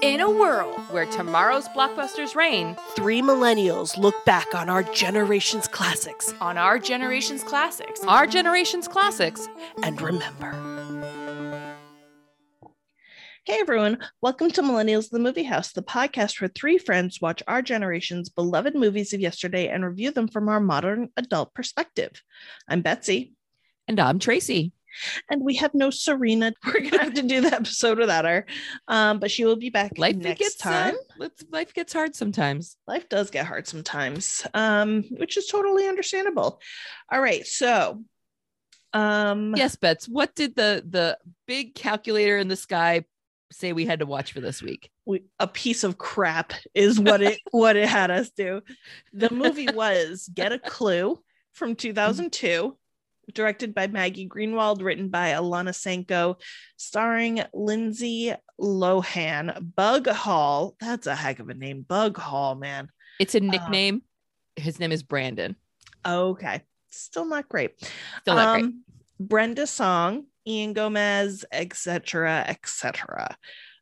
In a world where tomorrow's blockbusters reign, three millennials look back on our generation's classics. And remember. Hey everyone, welcome to Millennials the Movie House, the podcast where three friends watch our generation's beloved movies of yesterday and review them from our modern adult perspective. I'm Betsy. And I'm Tracy. And we have no Serena. We're going to have to do the episode without her. But she will be back next time. Life gets hard sometimes. Life does get hard sometimes, which is totally understandable. All right. So, yes, Bets, what did the big calculator in the sky say we had to watch for this week? A piece of crap is what it what it had us do. The movie was Get a Clue from 2002. Directed by Maggie Greenwald, written by Alana Senko, starring Lindsay Lohan. Bug Hall. That's a heck of a name. Bug Hall, man. It's a nickname. His name is Brandon. Okay. Still not great. Brenda Song, Ian Gomez, etc., etc.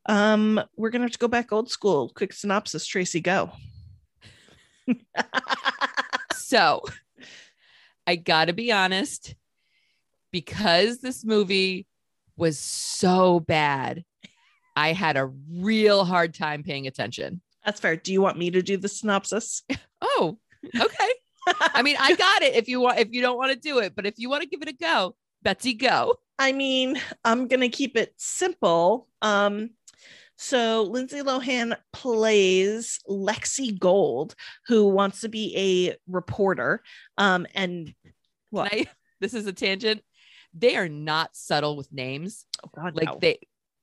We're going to have to go back old school. Quick synopsis, Tracy, go. So... I gotta be honest, because this movie was so bad, I had a real hard time paying attention. That's fair. Do you want me to do the synopsis? Oh, okay. I mean, I got it if you want, if you don't want to do it, but if you want to give it a go, Betsy, go. I mean, I'm going to keep it simple. So Lindsay Lohan plays Lexi Gold, who wants to be a reporter. This is a tangent. They are not subtle with names. Oh God, like no.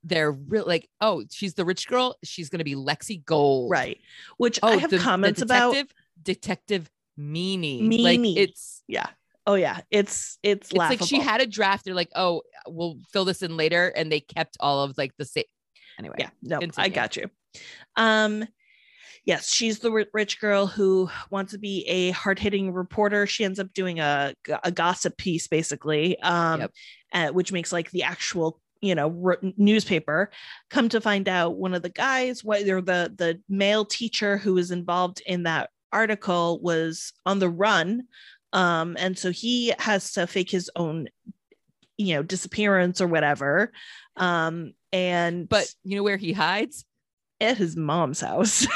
They're real. Like, oh, she's the rich girl. She's going to be Lexi Gold, right? Which I have comments about. Detective Meany. Like it's yeah. Oh yeah, it's laughable. Like she had a draft. They're like, oh, we'll fill this in later, and they kept all of like the same. Anyway, yeah, no, continue. I got you. Yes, she's the rich girl who wants to be a hard-hitting reporter. She ends up doing a gossip piece, basically, which makes like the actual, newspaper. Come to find out, one of the guys, whether the male teacher who was involved in that article was on the run, and so he has to fake his own, disappearance or whatever. But you know where he hides? At his mom's house.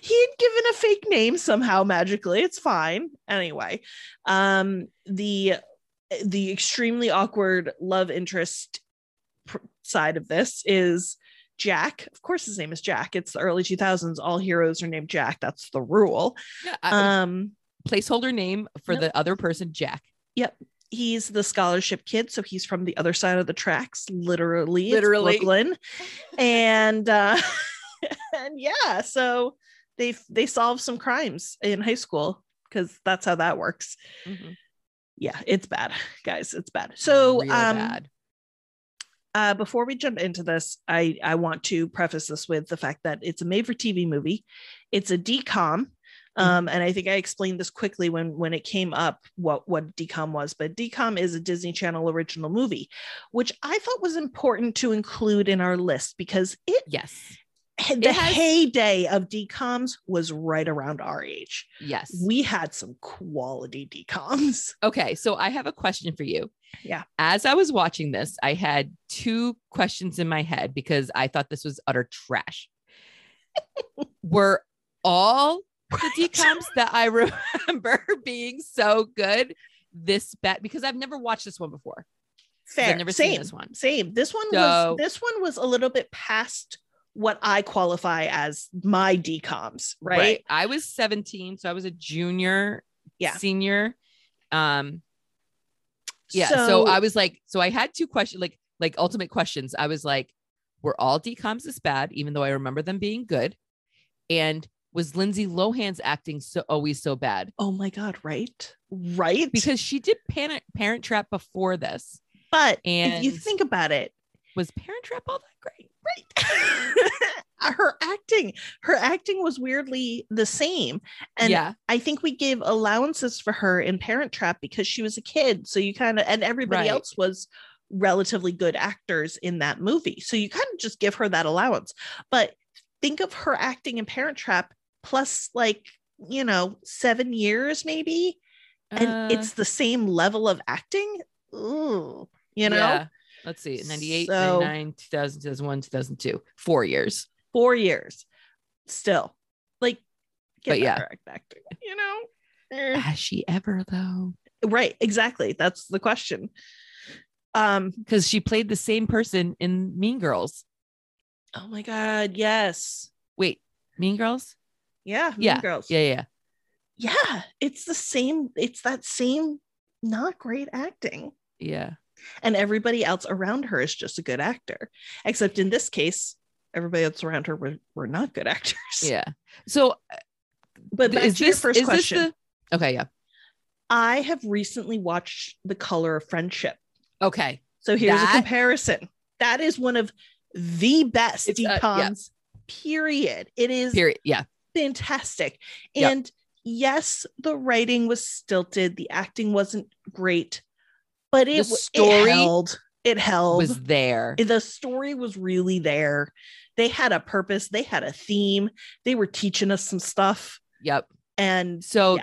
He had given a fake name somehow magically. It's fine. Anyway, the extremely awkward love interest side of this is Jack. Of course, his name is Jack. It's the early 2000s. All heroes are named Jack. That's the rule. Yeah, placeholder name for the other person, Jack. Yep. He's the scholarship kid, so he's from the other side of the tracks, literally. It's Brooklyn. And yeah, so they solve some crimes in high school because that's how that works. Mm-hmm. Yeah, it's bad, guys. It's bad. So bad. Before we jump into this, I want to preface this with the fact that it's a made-for-TV movie. It's a DCOM. And I think I explained this quickly when it came up, what DCOM was, but DCOM is a Disney Channel original movie, which I thought was important to include in our list because the heyday of DCOMs was right around our age. Yes. We had some quality DCOMs. Okay. So I have a question for you. Yeah. As I was watching this, I had two questions in my head because I thought this was utter trash. Were all the DCOMs that I remember being so good this bad, because I've never watched this one before. Fair. I've never seen this one. Same. This one was a little bit past what I qualify as my DCOMs, right? I was 17, so I was a junior, senior. So I was like, so I had two questions, like ultimate questions. I was like, were all DCOMs this bad, even though I remember them being good? And was Lindsay Lohan's acting always so bad? Oh my God. Right. Because she did Parent Trap before this. But and if you think about it, was Parent Trap all that great? Right. her acting was weirdly the same. And yeah. I think we gave allowances for her in Parent Trap because she was a kid. So you kind of, and everybody else was relatively good actors in that movie. So you kind of just give her that allowance. But think of her acting in Parent Trap plus 7 years maybe. And it's the same level of acting. Ooh, Yeah. Let's see. 98, 99, 2000, 2001, 2002. 4 years. 4 years. Still. Acting, Has she ever though? Right. Exactly. That's the question. Because she played the same person in Mean Girls. Oh my God. Yes. Wait, Mean Girls? Yeah. Mean Girls. Yeah. It's the same. It's that same not great acting. Yeah. And everybody else around her is just a good actor. Except in this case, everybody else around her were not good actors. Yeah. So, but back to your first question. Okay. Yeah. I have recently watched The Color of Friendship. Okay. So here's a comparison. That is one of the best DComs, period. It is fantastic. And yes, the writing was stilted. The acting wasn't great, but the story it held. Was there. The story was really there. They had a purpose. They had a theme. They were teaching us some stuff. Yep. And so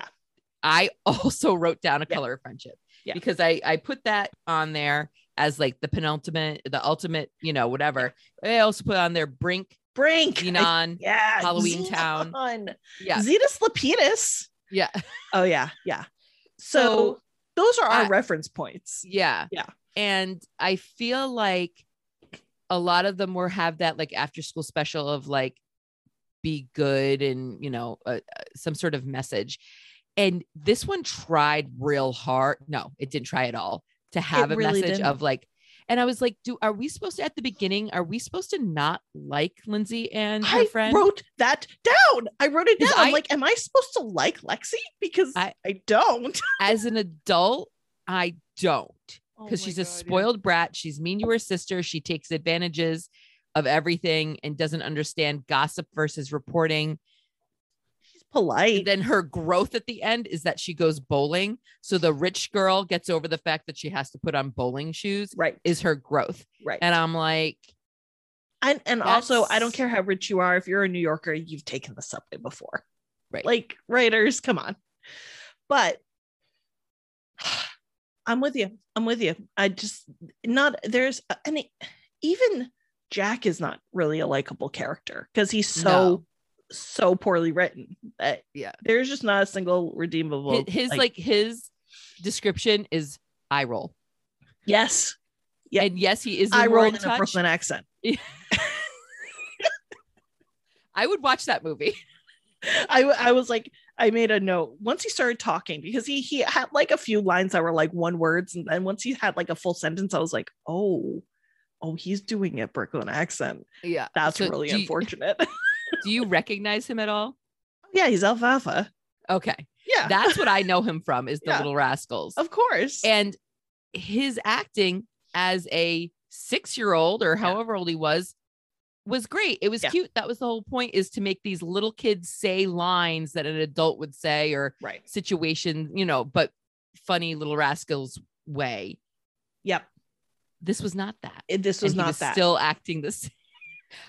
I also wrote down A Color of Friendship because I put that on there as the penultimate, the ultimate, whatever. I also put on there Brink, Xenon, Halloween Xenon. Town, Zetas Lapidus. Yeah. Oh yeah. So those are our reference points. Yeah. Yeah. And I feel like a lot of them have that after school special of be good and, some sort of message. And this one tried real hard. No, it didn't try at all to have a message of and I was like, are we supposed to, at the beginning, not like Lindsay and her friend? I wrote that down. I'm like, am I supposed to like Lexi? Because I don't. As an adult, I don't. Because she's a spoiled brat. She's mean to her sister. She takes advantages of everything and doesn't understand gossip versus reporting. Polite. And then her growth at the end is that she goes bowling. So the rich girl gets over the fact that she has to put on bowling shoes. Right. Is her growth. Right. And I'm like. And also, I don't care how rich you are. If you're a New Yorker, you've taken the subway before. Right. Writers, come on. But I'm with you. Even Jack is not really a likable character because he's so poorly written that there's just not a single redeemable. His description is eye roll. Yes. Yeah. And yes, he is eye roll in a Brooklyn accent. I would watch that movie. I was like, I made a note once he started talking because he had a few lines that were one words, and then once he had a full sentence, I was like, oh, he's doing a Brooklyn accent. Yeah, that's really unfortunate. Do you recognize him at all? Yeah, he's Alfalfa. Okay. Yeah. That's what I know him from is the Little Rascals. Of course. And his acting as a 6-year-old or however old he was great. It was cute. That was the whole point, is to make these little kids say lines that an adult would say or situation, but funny Little Rascals way. Yep. This was not that. He was still acting the same.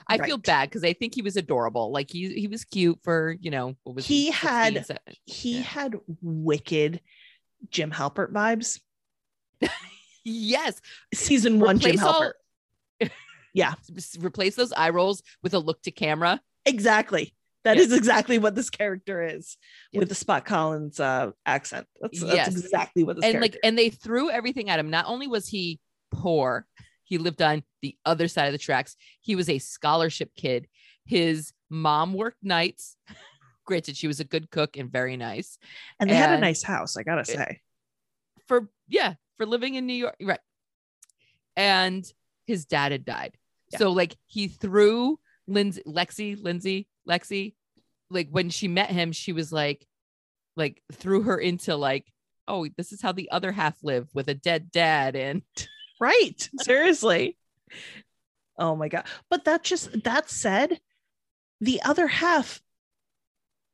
I feel bad because I think he was adorable. He was cute for, what was he 16, had, 17. He had wicked Jim Halpert vibes. Yes. Season 1, Jim Halpert. Replace those eye rolls with a look to camera. Exactly. That is exactly what this character is with the Spot Collins accent. That's exactly what this character is. And they threw everything at him. Not only was he poor, he lived on the other side of the tracks. He was a scholarship kid. His mom worked nights. Granted, she was a good cook and very nice. And they had a nice house, I gotta say. For living in New York. Right. And his dad had died. Yeah. So he threw Lexi. When she met him, she was threw her into oh, this is how the other half lived with a dead dad and... Right. Seriously. Oh my God. But that said, the other half,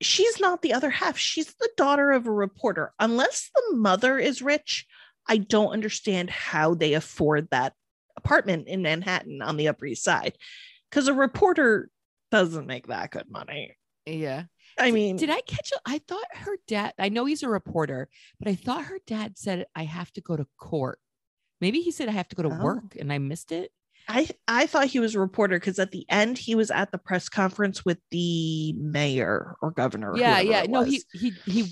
she's not the other half. She's the daughter of a reporter. Unless the mother is rich, I don't understand how they afford that apartment in Manhattan on the Upper East Side, because a reporter doesn't make that good money. Yeah. I mean, did I catch it? I thought her dad, I know he's a reporter, but I thought her dad said, I have to go to court. Maybe he said, I have to go to work, and I missed it. I thought he was a reporter because at the end he was at the press conference with the mayor or governor. Yeah. Yeah. No, he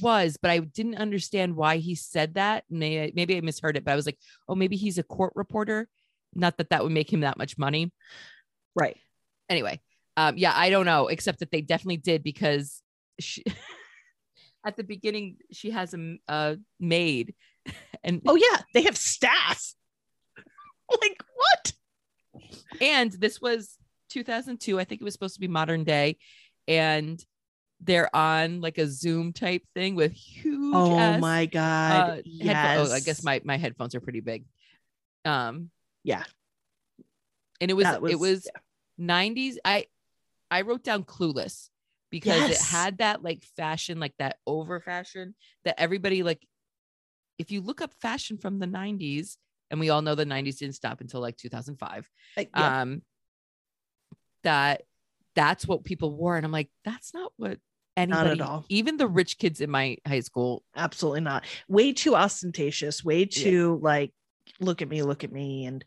was, but I didn't understand why he said that. Maybe I misheard it, but I was like, oh, maybe he's a court reporter. Not that that would make him that much money. Right. Anyway. Yeah. I don't know, except that they definitely did, because she, at the beginning, she has a maid, and oh yeah, they have staff. Like what? And this was 2002. I think it was supposed to be modern day, and they're on like a Zoom type thing with huge. Oh my God. Yes. Oh, I guess my headphones are pretty big. Yeah. And it was yeah. 90s. I wrote down Clueless because it had that like fashion, like that over fashion that everybody, like if you look up fashion from the 90s, and we all know the 90s didn't stop until like 2005. Yeah. That's what people wore. And I'm like, that's not what anybody, not at all. Even the rich kids in my high school. Absolutely not. Way too ostentatious, way too like, look at me. And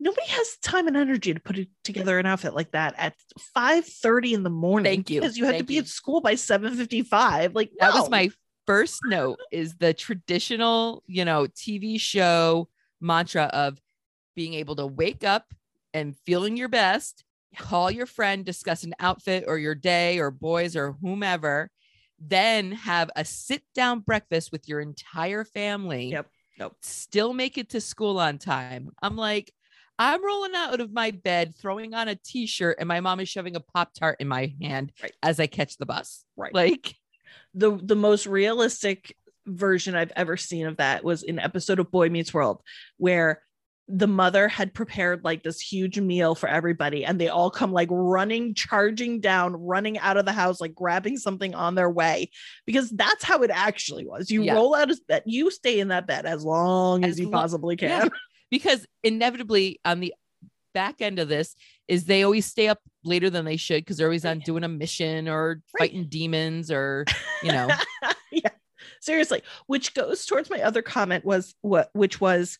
nobody has time and energy to put together an outfit like that at 5:30 in the morning. Thank you. Because you had to be at school by 7:55. Like that was my first note, is the traditional, TV show mantra of being able to wake up and feeling your best, call your friend, discuss an outfit or your day or boys or whomever, then have a sit down breakfast with your entire family. Yep. Still make it to school on time. I'm like, I'm rolling out of my bed, throwing on a t-shirt, and my mom is shoving a Pop-Tart in my hand as I catch the bus. Right. Like the most realistic version I've ever seen of that was an episode of Boy Meets World, where the mother had prepared like this huge meal for everybody, and they all come like running out of the house, like grabbing something on their way, because that's how it actually was. You roll out of bed, you stay in that bed as long as you possibly can, because inevitably on the back end of this is they always stay up later than they should because they're always on doing a mission or fighting demons or seriously, which goes towards my other comment, which was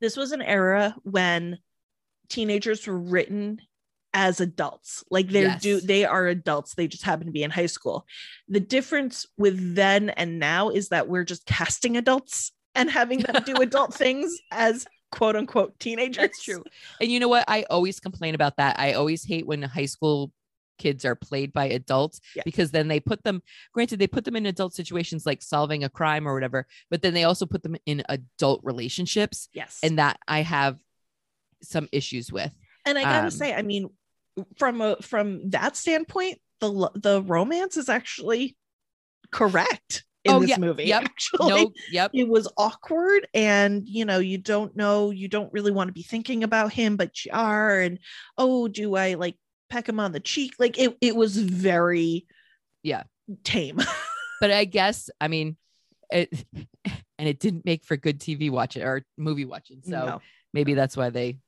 this was an era when teenagers were written as adults. Like they are adults. They just happen to be in high school. The difference with then and now is that we're just casting adults and having them do adult things as quote unquote teenagers. That's true. And you know what? I always complain about that. I always hate when high school kids are played by adults, because then they put them in adult situations like solving a crime or whatever, but then they also put them in adult relationships. Yes. And that I have some issues with. And I gotta say, I mean, from that standpoint, the romance is actually correct in this movie. Yep. Actually, it was awkward, and you don't really want to be thinking about him, but you are. And do I like peck him on the cheek? Like it was very tame. But I guess, I mean, it didn't make for good TV watching or movie watching, so maybe that's why they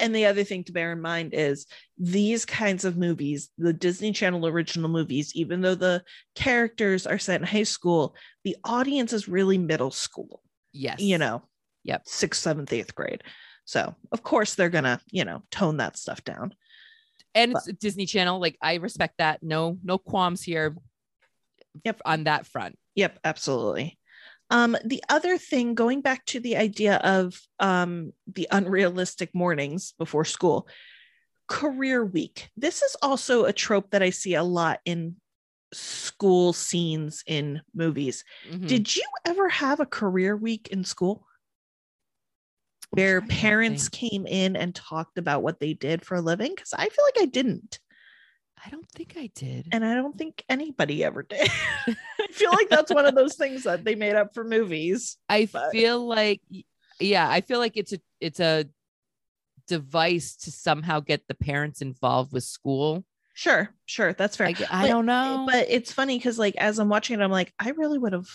and the other thing to bear in mind is these kinds of movies, the Disney Channel original movies, even though the characters are set in high school, the audience is really middle school, 6th, 7th, 8th grade, so of course they're gonna tone that stuff down. And it's Disney Channel. Like, I respect that. No qualms here. Yep. On that front. Yep. Absolutely. The other thing, going back to the idea of the unrealistic mornings before school, career week. This is also a trope that I see a lot in school scenes in movies. Mm-hmm. Did you ever have a career week in school where parents came in and talked about what they did for a living? Because I feel like I didn't. I don't think I did. And I don't think anybody ever did. I feel like that's one of those things that they made up for movies. I feel like it's a device to somehow get the parents involved with school. Sure. That's fair. I don't know. But it's funny because like, as I'm watching it, I'm like, I really would have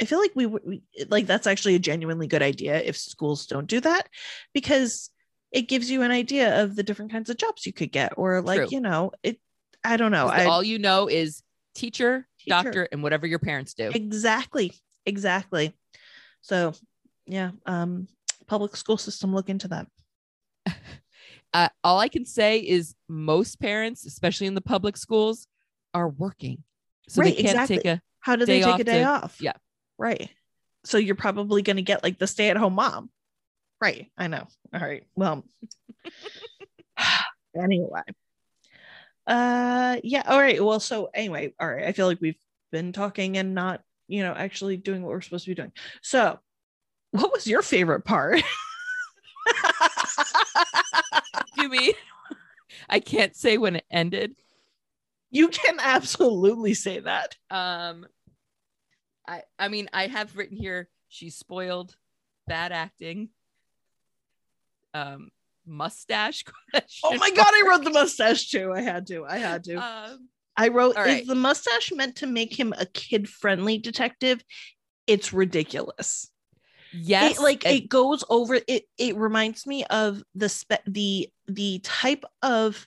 I feel like we like that's actually a genuinely good idea if schools don't do that, because it gives you an idea of the different kinds of jobs you could get, or like, True. You know, it, I don't know. All you know is teacher, doctor, and whatever your parents do. Exactly. So yeah. Public school system, look into that. All I can say is most parents, especially in the public schools, are working. So right, they can't exactly. take a How do they take a day off? Yeah. Right. So you're probably going to get like the stay-at-home mom. Right. I know. All right. Well, anyway. Yeah. All right. Well, so anyway, all right. I feel like we've been talking and not, you know, actually doing what we're supposed to be doing. So what was your favorite part? You mean I can't say when it ended? You can absolutely say that. I mean, I have written here, she's spoiled, bad acting, mustache question. Oh my God, I wrote the mustache too. I had to. I wrote, right. Is the mustache meant to make him a kid-friendly detective? It's ridiculous. Yes. It goes over, it reminds me of the type of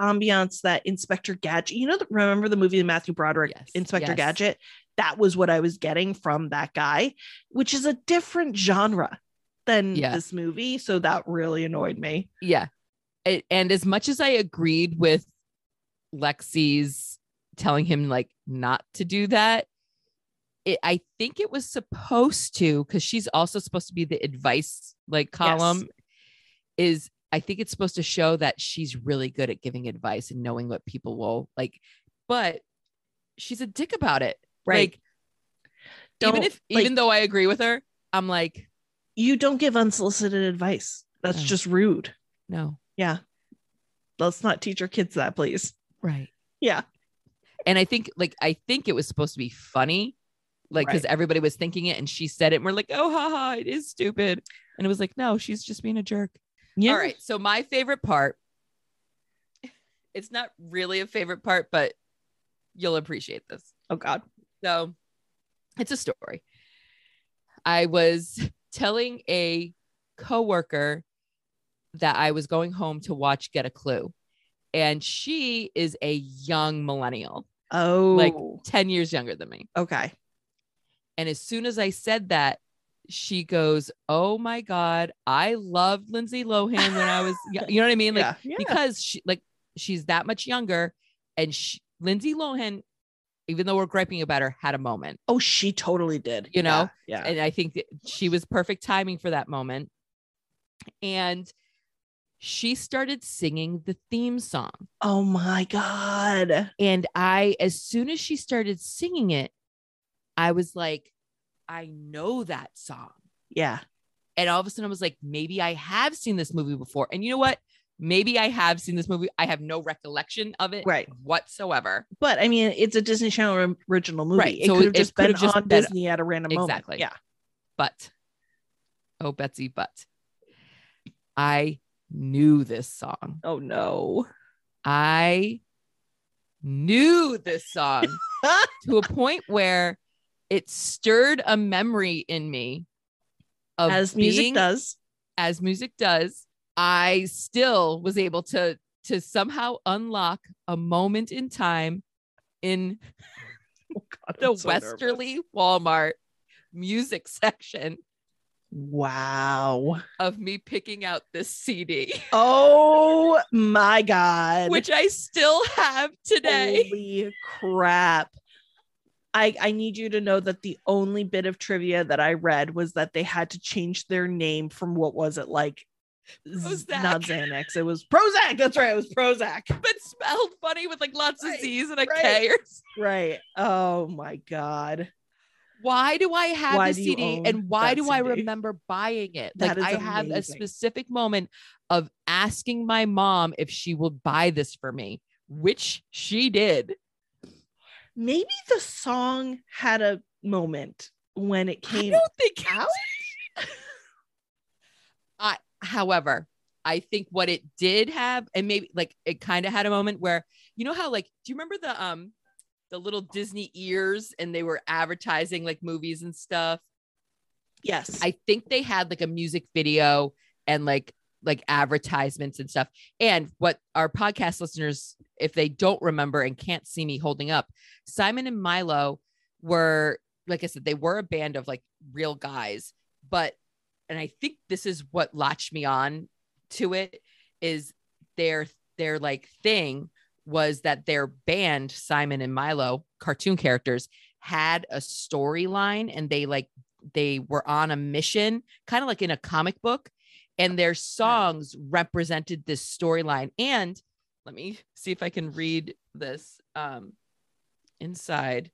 ambiance that Inspector Gadget, you know, remember the movie Matthew Broderick, yes, Inspector yes. Gadget? That was what I was getting from that guy, which is a different genre than this movie. So that really annoyed me. Yeah. And as much as I agreed with Lexi's telling him like not to do that, I think it was supposed to, because she's also supposed to be the advice like column, yes. is I think it's supposed to show that she's really good at giving advice and knowing what people will like, but she's a dick about it. Right. Like, even though I agree with her, I'm like, you don't give unsolicited advice. That's just rude. No. Yeah. Let's not teach our kids that, please. Right. Yeah. And I think it was supposed to be funny. Like, because everybody was thinking it and she said it and we're like, oh, haha, it is stupid. And it was like, no, she's just being a jerk. Yeah. All right. So my favorite part, it's not really a favorite part, but you'll appreciate this. Oh God. So it's a story. I was telling a coworker that I was going home to watch Get a Clue. And she is a young millennial. Oh, like 10 years younger than me. Okay. And as soon as I said that, she goes, oh my God, I loved Lindsay Lohan when I was, you know what I mean? Like, yeah. Because she, like, she's that much younger, and Lindsay Lohan, even though we're griping about her, had a moment. Oh, she totally did. You know? Yeah. And I think that she was perfect timing for that moment. And she started singing the theme song. Oh my God. And as soon as she started singing it, I was like, I know that song. Yeah. And all of a sudden I was like, maybe I have seen this movie before. And you know what? Maybe I have seen this movie. I have no recollection of it whatsoever. But I mean, it's a Disney Channel original movie. Right. It so could have just been on Disney at a random moment. Exactly. Yeah. But, oh, Betsy, but I knew this song. Oh no. I knew this song to a point where it stirred a memory in me of as music does. I still was able to somehow unlock a moment in time in the Westerly Walmart music section. Wow. Of me picking out this CD. Oh my God. Which I still have today. Holy crap. I need you to know that the only bit of trivia that I read was that they had to change their name from what was it like? Prozac. Not Xanax. It was Prozac. That's right. It was Prozac. But spelled funny with like lots of Z's and a K. Right. Oh my God. Why do I have the CD and why do CD? I remember buying it? Like I have a specific moment of asking my mom if she will buy this for me, which she did. Maybe the song had a moment when it came out. However, I think what it did have, and maybe like it kind of had a moment where, you know how like, do you remember the the little Disney ears, and they were advertising like movies and stuff. Yes. I think they had like a music video and like advertisements and stuff. And what our podcast listeners, if they don't remember and can't see me holding up, Simon and Milo were, like I said, they were a band of like real guys, but, and I think this is what latched me on to it, is their like thing was that their band, Simon and Milo, cartoon characters, had a storyline, and they were on a mission, kind of like in a comic book, and their songs represented this storyline. And let me see if I can read this inside.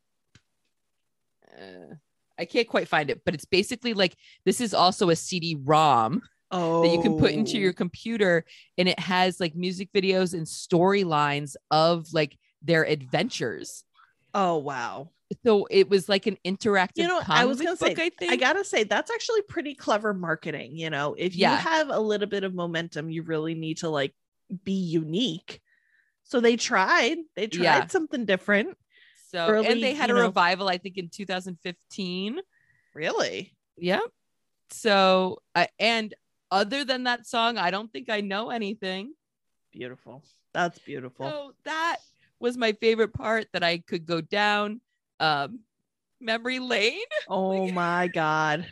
I can't quite find it, but it's basically like, this is also a CD-ROM that you can put into your computer, and it has like music videos and storylines of like their adventures. Oh, wow. So it was like an interactive, you know, I was going to say, I think I got to say that's actually pretty clever marketing. You know, if you have a little bit of momentum, you really need to like be unique. So they tried something different. So, early, and they had a revival, I think in 2015. Really? Yeah. So, and other than that song, I don't think I know anything. Beautiful. That's beautiful. So that was my favorite part, that I could go down memory lane. Oh my God.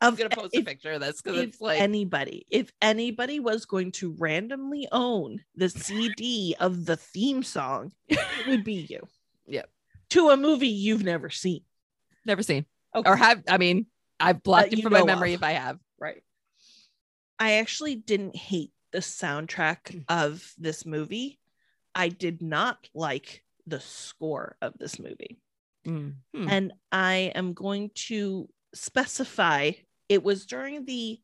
I'm going to post a picture of this, because it's like, if anybody was going to randomly own the CD of the theme song, it would be you. Yeah. To a movie you've never seen. Never seen. Okay. Or have, I mean, I've blocked it from my memory if I have. Right. I actually didn't hate the soundtrack of this movie. I did not like the score of this movie. Mm-hmm. And I am going to specify, it was during the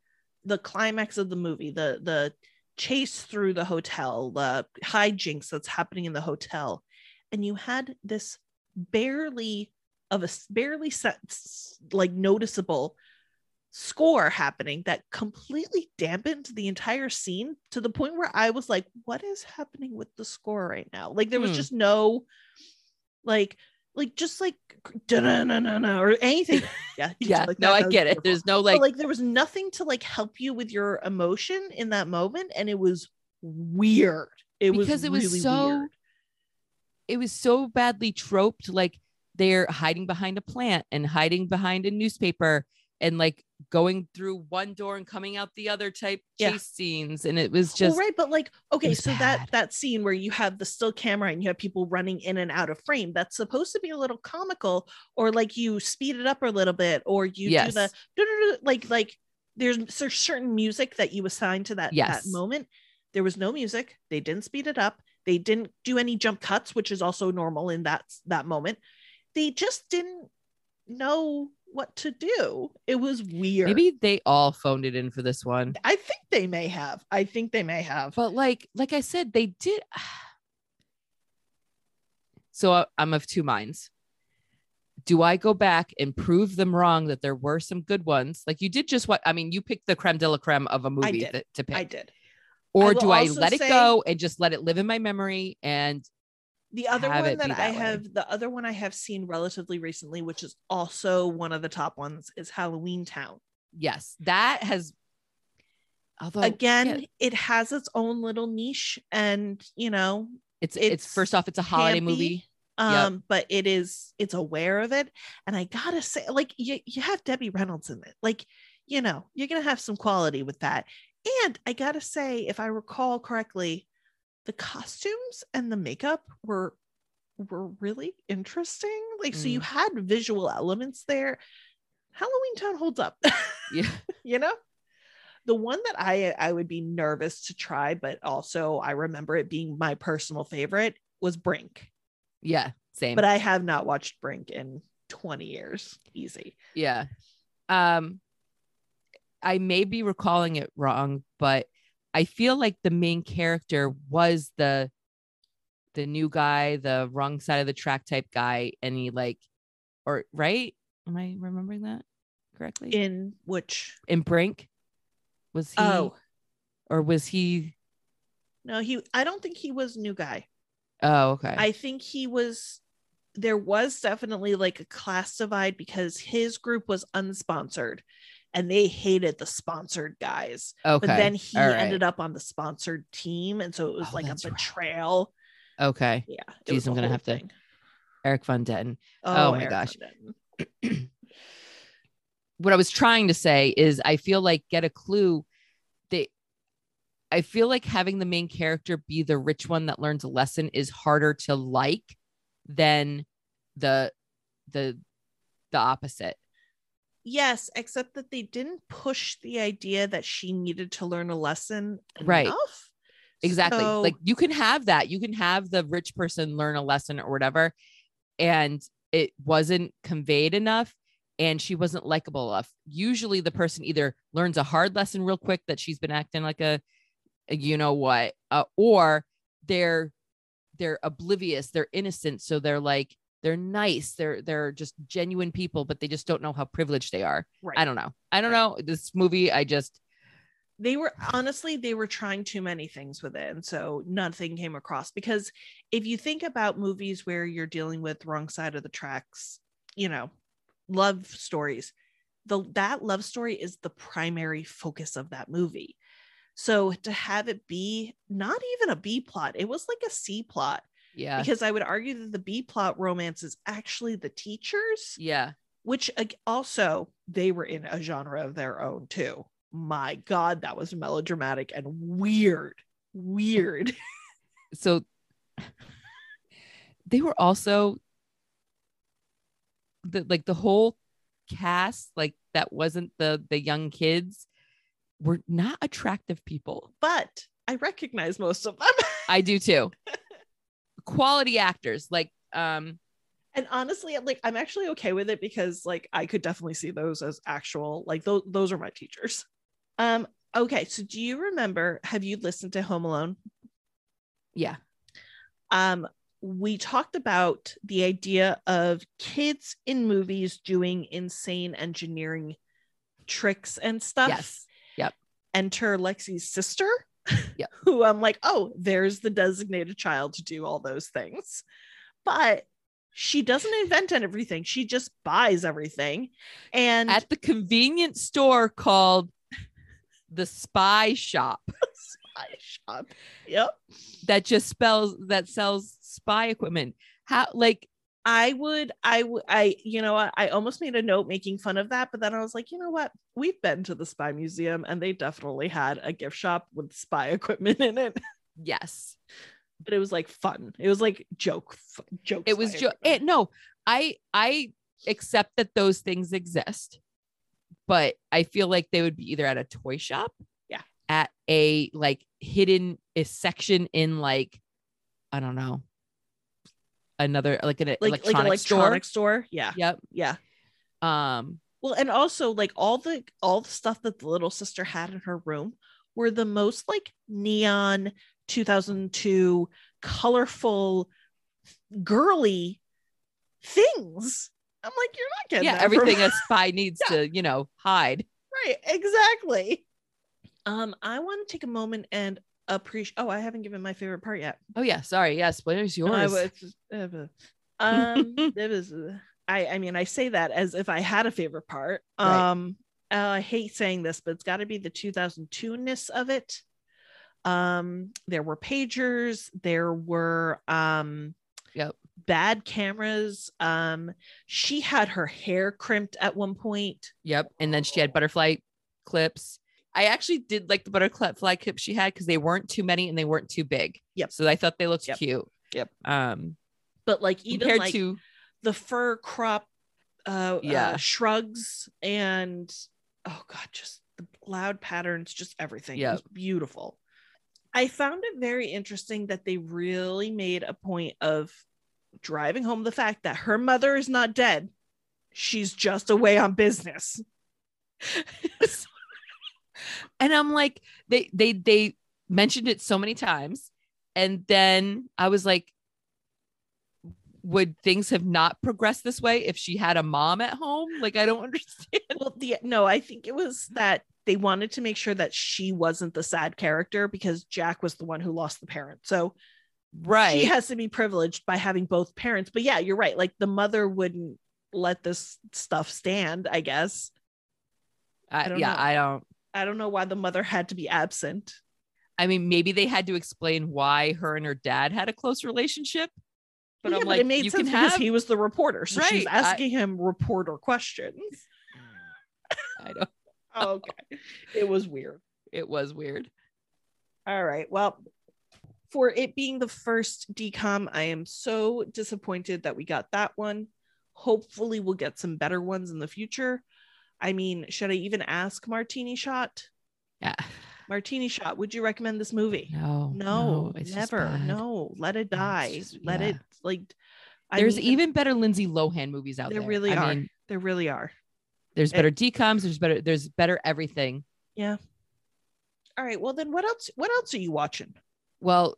climax of the movie, the chase through the hotel, the hijinks that's happening in the hotel. And you had this barely noticeable score happening that completely dampened the entire scene, to the point where I was like, what is happening with the score right now? Like, there was just no like da-na-na-na-na or anything. I get it. There's no like there was nothing to like help you with your emotion in that moment, and it was weird. It was really weird. It was so badly troped, like they're hiding behind a plant and hiding behind a newspaper and like going through one door and coming out the other type chase scenes. And it was just right. But like, okay, so that scene where you have the still camera and you have people running in and out of frame, that's supposed to be a little comical, or like you speed it up a little bit, or you do the like there's certain music that you assign to that moment. There was no music. They didn't speed it up. They didn't do any jump cuts, which is also normal in that moment. They just didn't know what to do. It was weird. Maybe they all phoned it in for this one. I think they may have. But like I said, they did. So I'm of two minds. Do I go back and prove them wrong that there were some good ones? Like, you did just what? I mean, you picked the creme de la creme of a movie to pick. I did. Or do I let it go and just let it live in my memory? And the other one I have seen relatively recently, which is also one of the top ones, is Halloween Town. Yes, that has. Although again, it has its own little niche, and you know, it's first off, it's a holiday movie. But it's aware of it, and I gotta say, like you have Debbie Reynolds in it, like you know, you're gonna have some quality with that. And I gotta say, if I recall correctly, the costumes and the makeup were really interesting. Like, so you had visual elements there. Halloween Town holds up. Yeah. You know? The one that I would be nervous to try, but also I remember it being my personal favorite, was Brink. Yeah, same. But I have not watched Brink in 20 years. Easy. Yeah. I may be recalling it wrong, but I feel like the main character was the new guy, the wrong side of the track type guy. And he right? Am I remembering that correctly? In Brink? Was he? Oh. Or was he? No, I don't think he was new guy. Oh, okay. I think he was there was definitely like a class divide because his group was unsponsored and they hated the sponsored guys. Okay. But then he ended up on the sponsored team. And so it was like a betrayal. Right. Okay. Yeah. Jeez, I'm going to have to. Eric Von Denton. Oh my gosh. What I was trying to say is I feel like Get a Clue. I feel like having the main character be the rich one that learns a lesson is harder to like than the opposite. Yes, except that they didn't push the idea that she needed to learn a lesson enough. Right. Exactly. So, like you can have that. You can have the rich person learn a lesson or whatever. And it wasn't conveyed enough. And she wasn't likable enough. Usually the person either learns a hard lesson real quick that she's been acting like a you know what, or they're oblivious, they're innocent. So they're like, they're nice. They're just genuine people, but they just don't know how privileged they are. Right. I don't know. This movie, they were trying too many things with it. And so nothing came across, because if you think about movies where you're dealing with wrong side of the tracks, you know, love stories, that love story is the primary focus of that movie. So to have it be not even a B plot, it was like a C plot. Yeah, because I would argue that the B plot romance is actually the teachers. Yeah, which also they were in a genre of their own too. My God, that was melodramatic and weird. So they were also the whole cast, like that wasn't the young kids, were not attractive people, but I recognize most of them. I do too. Quality actors, like and honestly, like I'm actually okay with it, because like I could definitely see those as actual, like those are my teachers. Okay, so do you remember, have you listened to Home Alone? Yeah. We talked about the idea of kids in movies doing insane engineering tricks and stuff. Yes. Yep. Enter Lexi's sister. Yep. Who I'm like, oh, there's the designated child to do all those things. But she doesn't invent everything. She just buys everything. And at the convenience store called the Spy Shop. Spy Shop. Yep. That sells spy equipment. How, like, I you know, I almost made a note making fun of that, but then I was like, you know what, we've been to the Spy Museum and they definitely had a gift shop with spy equipment in it. Yes, but it was like fun, it was like joke, it was joke. No, I accept that those things exist, but I feel like they would be either at a toy shop, yeah, at a like hidden section in, like, I don't know, another, like an electronic store. Yeah. Yep. Yeah. Well, and also like all the stuff that the little sister had in her room were the most like neon 2002 colorful girly things. I'm like, you're not getting that everything a spy needs to, you know, hide. Right. Exactly. I want to take a moment and appreciate. Oh, I haven't given my favorite part yet. Oh yeah, sorry. Yes, what is yours? I mean I say that as if I had a favorite part. Right. I hate saying this, but it's got to be the 2002-ness of it. There were pagers, there were bad cameras. She had her hair crimped at one point. Yep, and then she had butterfly clips. I actually did like the butterfly clips she had, because they weren't too many and they weren't too big. Yep. So I thought they looked cute. Yep. But like even compared like to the fur crop, shrugs, and oh god, just the loud patterns, just everything. Yep. It was beautiful. I found it very interesting that they really made a point of driving home the fact that her mother is not dead; she's just away on business. And I'm like, they mentioned it so many times. And then I was like, would things have not progressed this way if she had a mom at home? Like, I don't understand. Well, I think it was that they wanted to make sure that she wasn't the sad character, because Jack was the one who lost the parent. So Right. She has to be privileged by having both parents. But yeah, you're right. Like the mother wouldn't let this stuff stand, I guess. I don't know why the mother had to be absent. I mean, maybe they had to explain why her and her dad had a close relationship. But yeah, I'm but like, it made you sense can because have... he was the reporter. So right. She's asking him reporter questions. I don't. Oh, okay. It was weird. It was weird. All right. Well, for it being the first DCOM, I am so disappointed that we got that one. Hopefully we'll get some better ones in the future. I mean, should I even ask Martini Shot? Yeah. Martini Shot, would you recommend this movie? No, it's never. No, let it die. Just, let yeah. it like. There's even better Lindsay Lohan movies out there. There really are. There really are. There's better DCOMs. There's better everything. Yeah. All right. Well, then what else? What else are you watching? Well,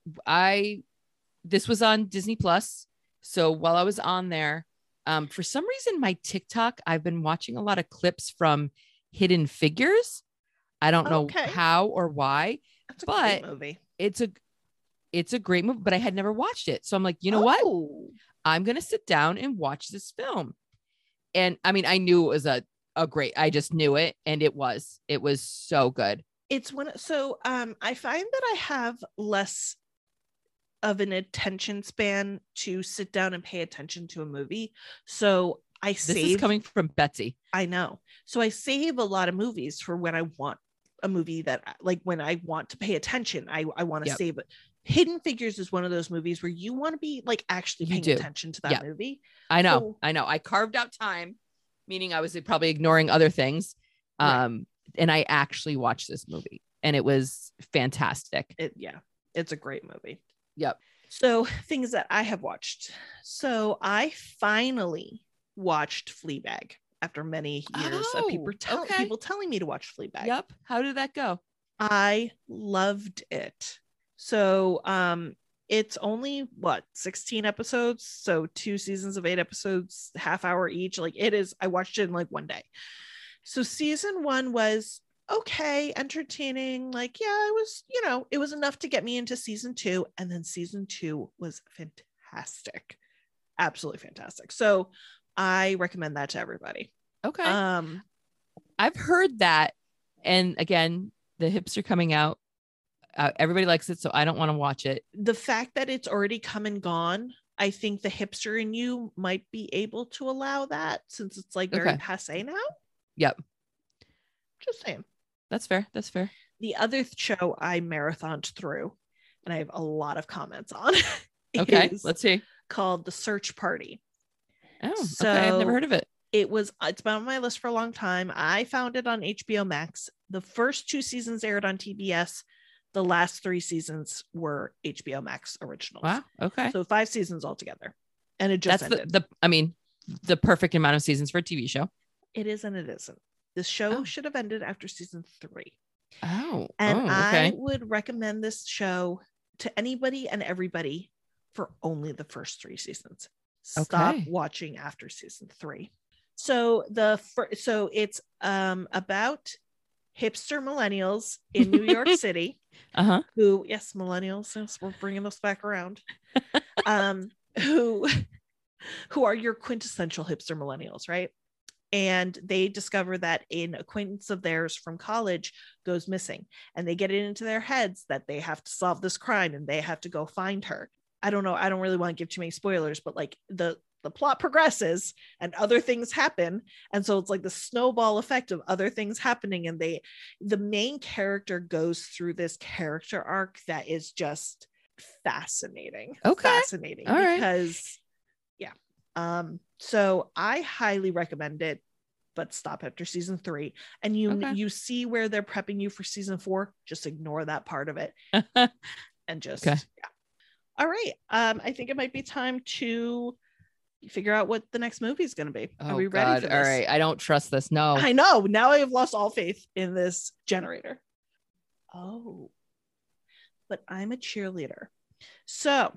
this was on Disney Plus. So while I was on there, for some reason, my TikTok, I've been watching a lot of clips from Hidden Figures. I don't know how or why, that's but a great movie. It's a great movie, but I had never watched it. So I'm like, you know what? I'm going to sit down and watch this film. And I mean, I knew it was a great, I just knew it. And it was so good. It's I find that I have less of an attention span to sit down and pay attention to a movie. So this is coming from Betsy. I know. So I save a lot of movies for when I want a movie that, like, when I want to pay attention, I want to save it. Hidden Figures is one of those movies where you want to be like actually paying attention to that movie. I know. I carved out time, meaning I was probably ignoring other things. Right. And I actually watched this movie and it was fantastic. It's a great movie. Yep. So things that I have watched. So I finally watched Fleabag after many years of people telling me to watch Fleabag. Yep. How did that go? I loved it. So it's only 16 episodes. So 2 seasons of 8 episodes, half hour each. Like I watched it in like one day. So season 1 was entertaining. Like, yeah, it was, it was enough to get me into season 2. And then season 2 was fantastic. Absolutely fantastic. So I recommend that to everybody. Okay. I've heard that. And again, the hips are coming out. Everybody likes it, so I don't want to watch it. The fact that it's already come and gone, I think the hipster in you might be able to allow that since it's like very passe now. Yep. Just saying. That's fair. The other show I marathoned through, and I have a lot of comments on. Okay, let's see. Called The Search Party. Oh, so I've never heard of it. It's been on my list for a long time. I found it on HBO Max. The first 2 seasons aired on TBS. The last 3 seasons were HBO Max originals. Wow. Okay. So 5 seasons altogether. And it just ended. The perfect amount of seasons for a TV show. It is and it isn't. The show should have ended after season 3. Oh. And I would recommend this show to anybody and everybody for only the first 3 seasons. Stop watching after season 3. So it's about hipster millennials in New York City who, yes, millennials, yes, we're bringing those back around, who are your quintessential hipster millennials, right? And they discover that an acquaintance of theirs from college goes missing, and they get it into their heads that they have to solve this crime and they have to go find her. I don't know. I don't really want to give too many spoilers, but like the plot progresses and other things happen. And so it's like the snowball effect of other things happening. And the main character goes through this character arc that is just fascinating. Okay. Fascinating. All because right. yeah. So I highly recommend it, but stop after season 3. And you see where they're prepping you for season 4, just ignore that part of it. And just, yeah. All right. I think it might be time to figure out what the next movie is going to be. Are we ready for this? All right. I don't trust this. No, I know. Now I have lost all faith in this generator. Oh, but I'm a cheerleader. So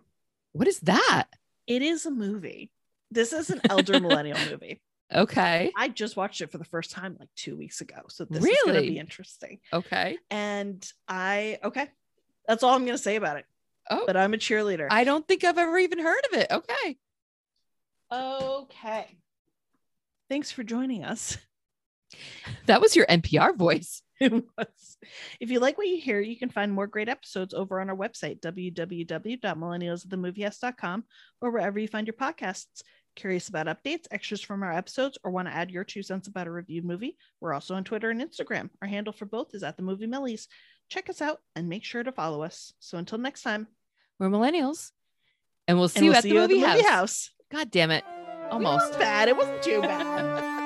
what is that? It is a movie. This is an elder millennial movie. Okay. I just watched it for the first time like 2 weeks ago. So this is going to be interesting. Okay. And that's all I'm going to say about it. Oh, but I'm a cheerleader. I don't think I've ever even heard of it. Okay. Okay. Thanks for joining us. That was your NPR voice. It was. If you like what you hear, you can find more great episodes over on our website, www.millennialsofthemoviehouse.com, or wherever you find your podcasts. Curious about updates, extras from our episodes, or want to add your 2 cents about a reviewed movie? We're also on Twitter and Instagram. Our handle for both is @TheMovieMillies. Check us out and make sure to follow us. So until next time, we're millennials, and we'll see you at the movie house. God damn it. Almost. It wasn't too bad.